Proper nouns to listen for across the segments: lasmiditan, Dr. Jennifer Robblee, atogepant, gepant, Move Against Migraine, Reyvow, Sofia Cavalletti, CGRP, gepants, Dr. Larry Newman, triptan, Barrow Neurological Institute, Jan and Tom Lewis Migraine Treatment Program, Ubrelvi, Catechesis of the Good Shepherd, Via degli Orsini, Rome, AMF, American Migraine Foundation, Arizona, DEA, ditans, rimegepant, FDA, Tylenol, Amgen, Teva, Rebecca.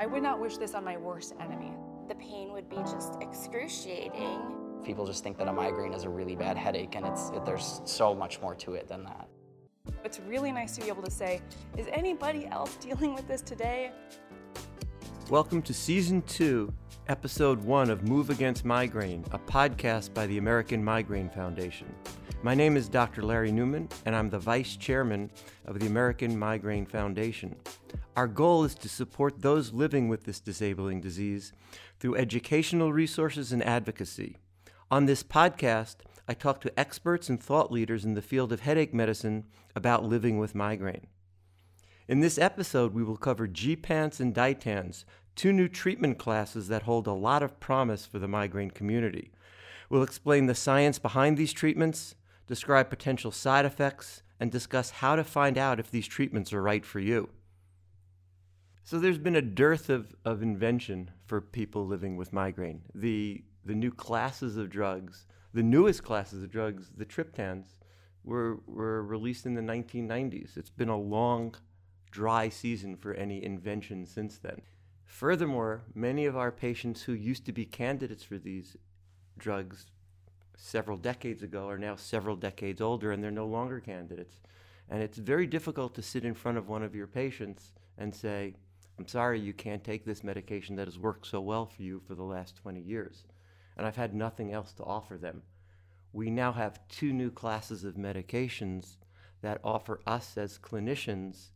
I would not wish this on my worst enemy. The pain would be just excruciating. People just think that a migraine is a really bad headache, and there's so much more to it than that. It's really nice to be able to say, is anybody else dealing with this today? Welcome to Season 2, Episode 1 of Move Against Migraine, a podcast by the American Migraine Foundation. My name is Dr. Larry Newman, and I'm the Vice Chairman of the American Migraine Foundation. Our goal is to support those living with this disabling disease through educational resources and advocacy. On this podcast, I talk to experts and thought leaders in the field of headache medicine about living with migraine. In this episode, we will cover gepants and ditans, two new treatment classes that hold a lot of promise for the migraine community. We'll explain the science behind these treatments, describe potential side effects, and discuss how to find out if these treatments are right for you. So there's been a dearth of invention for people living with migraine. The new classes of drugs, the newest classes of drugs, the triptans, were released in the 1990s. It's been a long, dry season for any invention since then. Furthermore, many of our patients who used to be candidates for these drugs several decades ago are now several decades older, and they're no longer candidates. And it's very difficult to sit in front of one of your patients and say, I'm sorry you can't take this medication that has worked so well for you for the last 20 years. And I've had nothing else to offer them. We now have two new classes of medications that offer us as clinicians,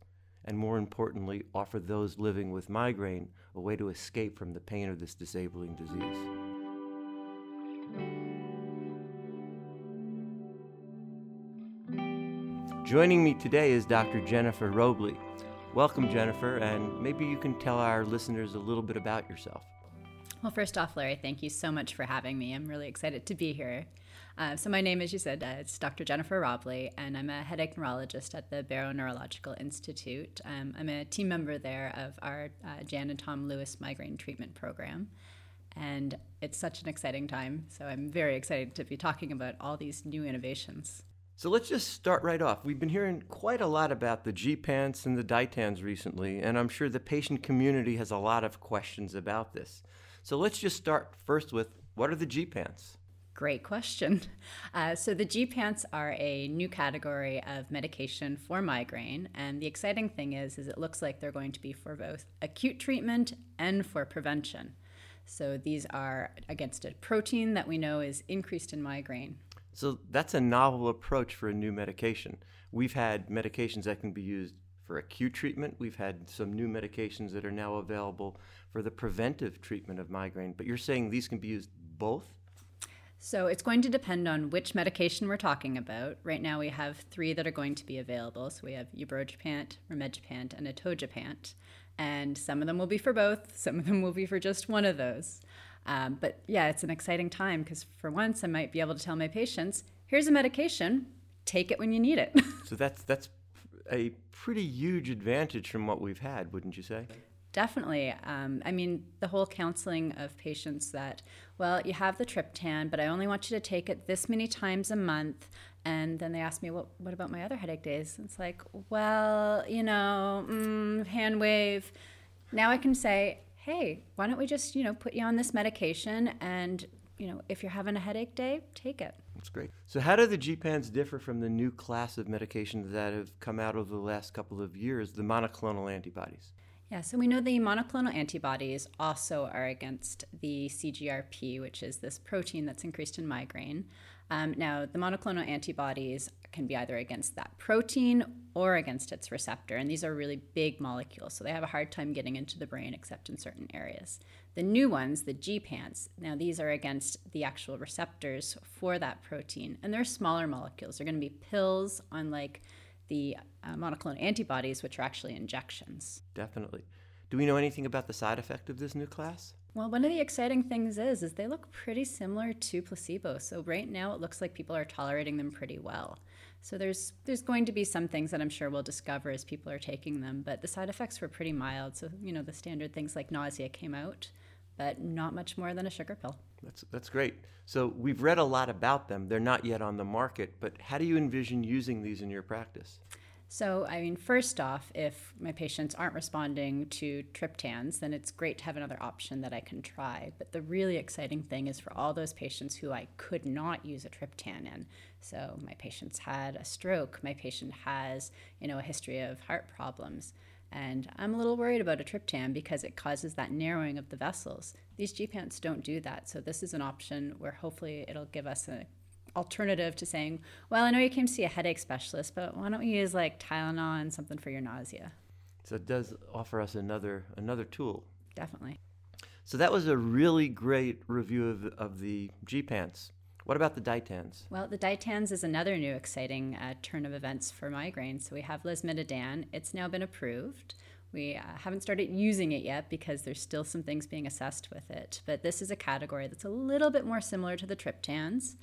and more importantly, offer those living with migraine a way to escape from the pain of this disabling disease. Joining me today is Dr. Jennifer Robblee. Welcome, Jennifer, and maybe you can tell our listeners a little bit about yourself. Well, first off, Larry, thank you so much for having me. I'm really excited to be here. So my name, as you said, it's Dr. Jennifer Robblee, and I'm a headache neurologist at the Barrow Neurological Institute. I'm a team member there of our Jan and Tom Lewis Migraine Treatment Program, and it's such an exciting time, so I'm very excited to be talking about all these new innovations. So let's just start right off. We've been hearing quite a lot about the gepants and the ditans recently, and I'm sure the patient community has a lot of questions about this. So let's just start first with, what are the gepants? Great question. So the gepants are a new category of medication for migraine, and the exciting thing is it looks like they're going to be for both acute treatment and for prevention. So these are against a protein that we know is increased in migraine. So that's a novel approach for a new medication. We've had medications that can be used for acute treatment. We've had some new medications that are now available for the preventive treatment of migraine. But you're saying these can be used both? So it's going to depend on which medication we're talking about. Right now we have three that are going to be available. So we have ubrogepant, rimegepant, and atogepant. And some of them will be for both. Some of them will be for just one of those. But yeah, it's an exciting time because for once I might be able to tell my patients, here's a medication, take it when you need it. So that's a pretty huge advantage from what we've had, wouldn't you say? Definitely. I mean, the whole counseling of patients that, well, you have the triptan, but I only want you to take it this many times a month. And then they ask me, well, what about my other headache days? And it's like, well, you know, hand wave. Now I can say, hey, why don't we just, put you on this medication and, if you're having a headache day, take it. That's great. So how do the gepants differ from the new class of medications that have come out over the last couple of years, the monoclonal antibodies? Yeah, so we know the monoclonal antibodies also are against the CGRP, which is this protein that's increased in migraine. Now, the monoclonal antibodies can be either against that protein or against its receptor, and these are really big molecules, so they have a hard time getting into the brain except in certain areas. The new ones, the gepants, now these are against the actual receptors for that protein, and they're smaller molecules. They're going to be pills, unlike the monoclonal antibodies, which are actually injections. Definitely. Do we know anything about the side effect of this new class? Well, one of the exciting things is they look pretty similar to placebo. So right now it looks like people are tolerating them pretty well. So there's going to be some things that I'm sure we'll discover as people are taking them, but the side effects were pretty mild. So, the standard things like nausea came out, but not much more than a sugar pill. That's great. So we've read a lot about them. They're not yet on the market, but how do you envision using these in your practice? So, I mean, first off, if my patients aren't responding to triptans, then it's great to have another option that I can try. But the really exciting thing is for all those patients who I could not use a triptan in. So my patient's had a stroke, my patient has, you know, a history of heart problems. And I'm a little worried about a triptan because it causes that narrowing of the vessels. These gepants don't do that. So this is an option where hopefully it'll give us an alternative to saying, well, I know you came to see a headache specialist, but why don't we use like Tylenol and something for your nausea? So it does offer us another tool. Definitely. So that was a really great review of the gepants. What about the ditans? Well, the ditans is another new exciting turn of events for migraine. So we have lasmiditan. It's now been approved. We haven't started using it yet because there's still some things being assessed with it. But this is a category that's a little bit more similar to the triptans.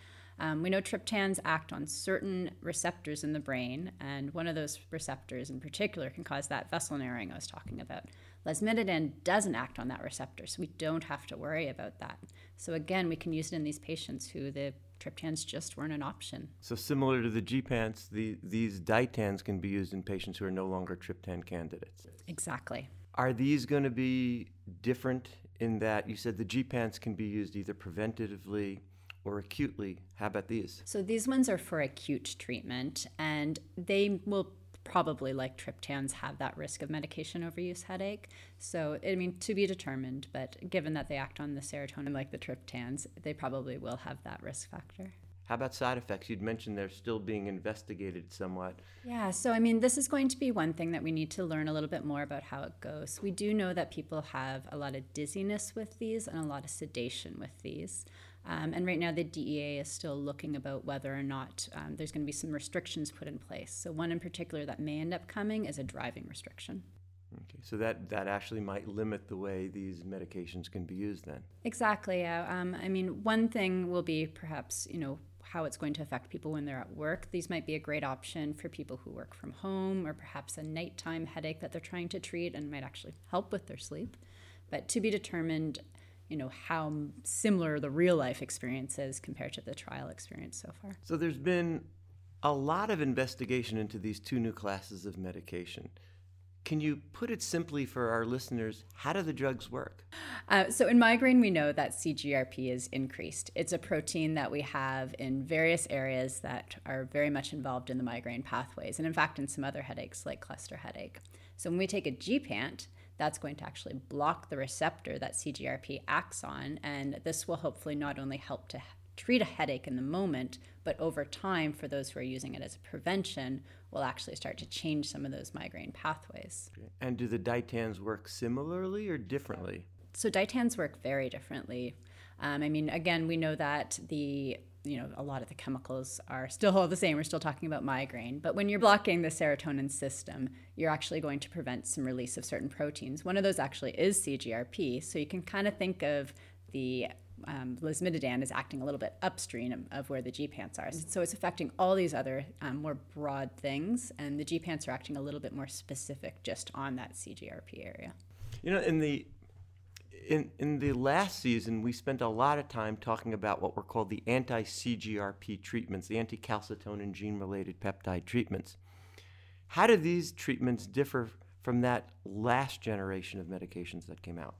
We know triptans act on certain receptors in the brain, and one of those receptors in particular can cause that vessel narrowing I was talking about. Lasmiditan doesn't act on that receptor, so we don't have to worry about that. So again, we can use it in these patients who the triptans just weren't an option. So similar to the gepants, these ditans can be used in patients who are no longer triptan candidates. Exactly. Are these going to be different in that you said the gepants can be used either preventatively or acutely? How about these? So these ones are for acute treatment, and they will probably, like triptans, have that risk of medication overuse headache. So, I mean, to be determined, but given that they act on the serotonin like the triptans, they probably will have that risk factor. How about side effects? You'd mentioned they're still being investigated somewhat. Yeah, so I mean, this is going to be one thing that we need to learn a little bit more about how it goes. We do know that people have a lot of dizziness with these and a lot of sedation with these. And right now the DEA is still looking about whether or not there's going to be some restrictions put in place. So one in particular that may end up coming is a driving restriction. Okay, so that actually might limit the way these medications can be used then. Exactly. I mean, one thing will be perhaps, you know, how it's going to affect people when they're at work. These might be a great option for people who work from home or perhaps a nighttime headache that they're trying to treat and might actually help with their sleep. But to be determined, you know, how similar the real life experience is compared to the trial experience so far. So there's been a lot of investigation into these two new classes of medication. Can you put it simply for our listeners, how do the drugs work? So in migraine, we know that CGRP is increased. It's a protein that we have in various areas that are very much involved in the migraine pathways, and in fact, in some other headaches like cluster headache. So when we take a gepant, that's going to actually block the receptor that CGRP acts on, and this will hopefully not only help to treat a headache in the moment, but over time, for those who are using it as a prevention, will actually start to change some of those migraine pathways. And do the ditans work similarly or differently? So ditans work very differently. I mean, again, we know that a lot of the chemicals are still all the same. We're still talking about migraine. But when you're blocking the serotonin system, you're actually going to prevent some release of certain proteins. One of those actually is CGRP. So you can kind of think of the lasmiditan is acting a little bit upstream of where the gepants are. So it's affecting all these other more broad things, and the gepants are acting a little bit more specific just on that CGRP area. You know, in the last season, we spent a lot of time talking about what were called the anti-CGRP treatments, the anti-calcitonin gene-related peptide treatments. How do these treatments differ from that last generation of medications that came out?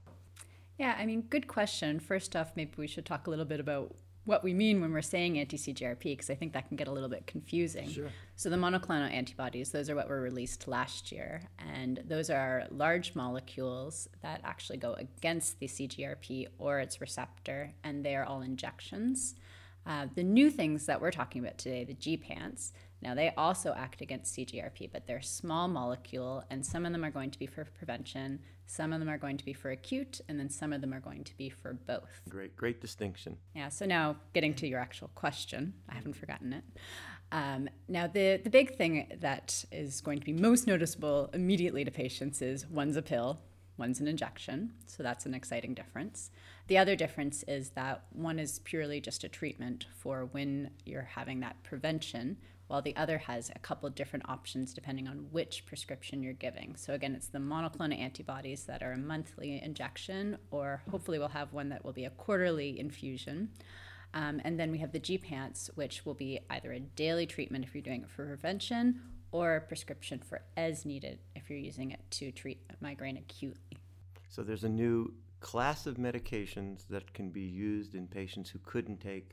Yeah, I mean, good question. First off, maybe we should talk a little bit about what we mean when we're saying anti-CGRP, because I think that can get a little bit confusing. Sure. So the monoclonal antibodies, those are what were released last year, and those are large molecules that actually go against the CGRP or its receptor, and they are all injections. The new things that we're talking about today, the gepants, now they also act against CGRP, but they're small molecule, and some of them are going to be for prevention, some of them are going to be for acute, and then some of them are going to be for both. Great distinction. Yeah, so now getting to your actual question, I haven't forgotten it. Now the big thing that is going to be most noticeable immediately to patients is one's a pill, one's an injection, so that's an exciting difference. The other difference is that one is purely just a treatment for when you're having that prevention, while the other has a couple different options depending on which prescription you're giving. So again, it's the monoclonal antibodies that are a monthly injection, or hopefully we'll have one that will be a quarterly infusion. And then we have the gepants, which will be either a daily treatment if you're doing it for prevention, or a prescription for as needed if you're using it to treat migraine acutely. So there's a new class of medications that can be used in patients who couldn't take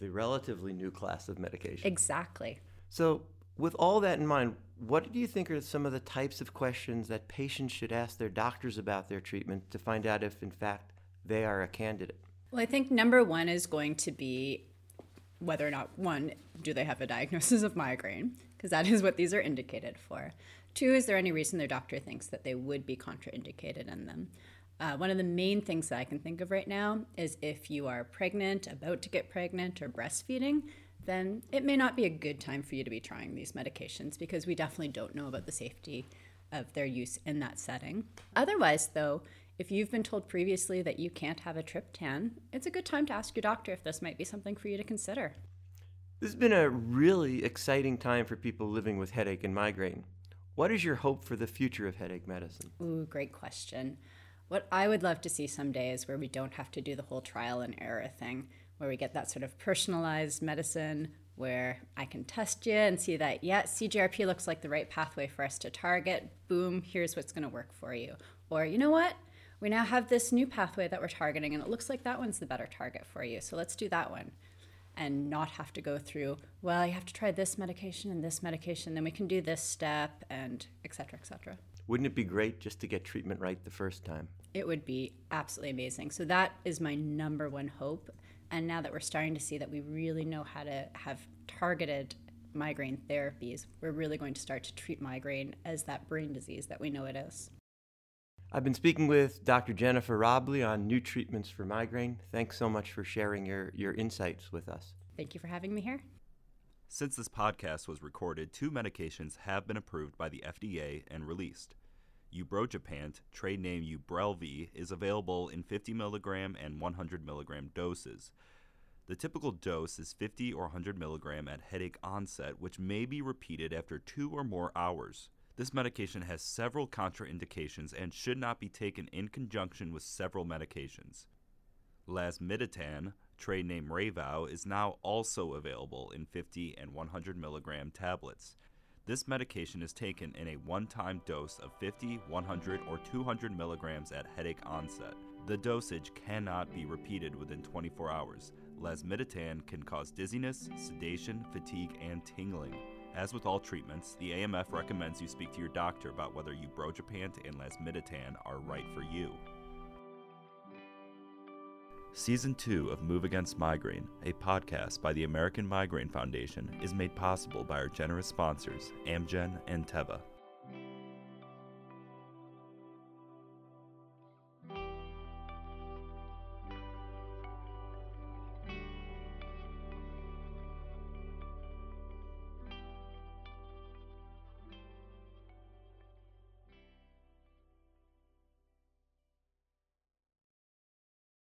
the relatively new class of medication. Exactly. So with all that in mind, what do you think are some of the types of questions that patients should ask their doctors about their treatment to find out if, in fact, they are a candidate? Well, I think number one is going to be whether or not, one, do they have a diagnosis of migraine? Because that is what these are indicated for. Two, is there any reason their doctor thinks that they would be contraindicated in them? One of the main things that I can think of right now is if you are pregnant, about to get pregnant, or breastfeeding, then it may not be a good time for you to be trying these medications because we definitely don't know about the safety of their use in that setting. Otherwise, though, if you've been told previously that you can't have a triptan, it's a good time to ask your doctor if this might be something for you to consider. This has been a really exciting time for people living with headache and migraine. What is your hope for the future of headache medicine? Ooh, great question. What I would love to see someday is where we don't have to do the whole trial and error thing, where we get that sort of personalized medicine where I can test you and see that, yeah, CGRP looks like the right pathway for us to target. Boom, here's what's going to work for you. Or, you know what? We now have this new pathway that we're targeting, and it looks like that one's the better target for you, so let's do that one. And not have to go through, well, you have to try this medication and this medication, then we can do this step, and et cetera, et cetera. Wouldn't it be great just to get treatment right the first time? It would be absolutely amazing. So that is my number one hope. And now that we're starting to see that we really know how to have targeted migraine therapies, we're really going to start to treat migraine as that brain disease that we know it is. I've been speaking with Dr. Jennifer Robblee on new treatments for migraine. Thanks so much for sharing your insights with us. Thank you for having me here. Since this podcast was recorded, two medications have been approved by the FDA and released. Ubrogepant, trade name Ubrelvi, is available in 50 milligram and 100 milligram doses. The typical dose is 50 or 100 milligram at headache onset, which may be repeated after 2 or more hours. This medication has several contraindications and should not be taken in conjunction with several medications. Lasmiditan, trade name Reyvow, is now also available in 50 and 100 milligram tablets. This medication is taken in a one-time dose of 50, 100, or 200 milligrams at headache onset. The dosage cannot be repeated within 24 hours. Lasmiditan can cause dizziness, sedation, fatigue, and tingling. As with all treatments, the AMF recommends you speak to your doctor about whether ubrogepant and lasmiditan are right for you. Season 2 of Move Against Migraine, a podcast by the American Migraine Foundation, is made possible by our generous sponsors, Amgen and Teva.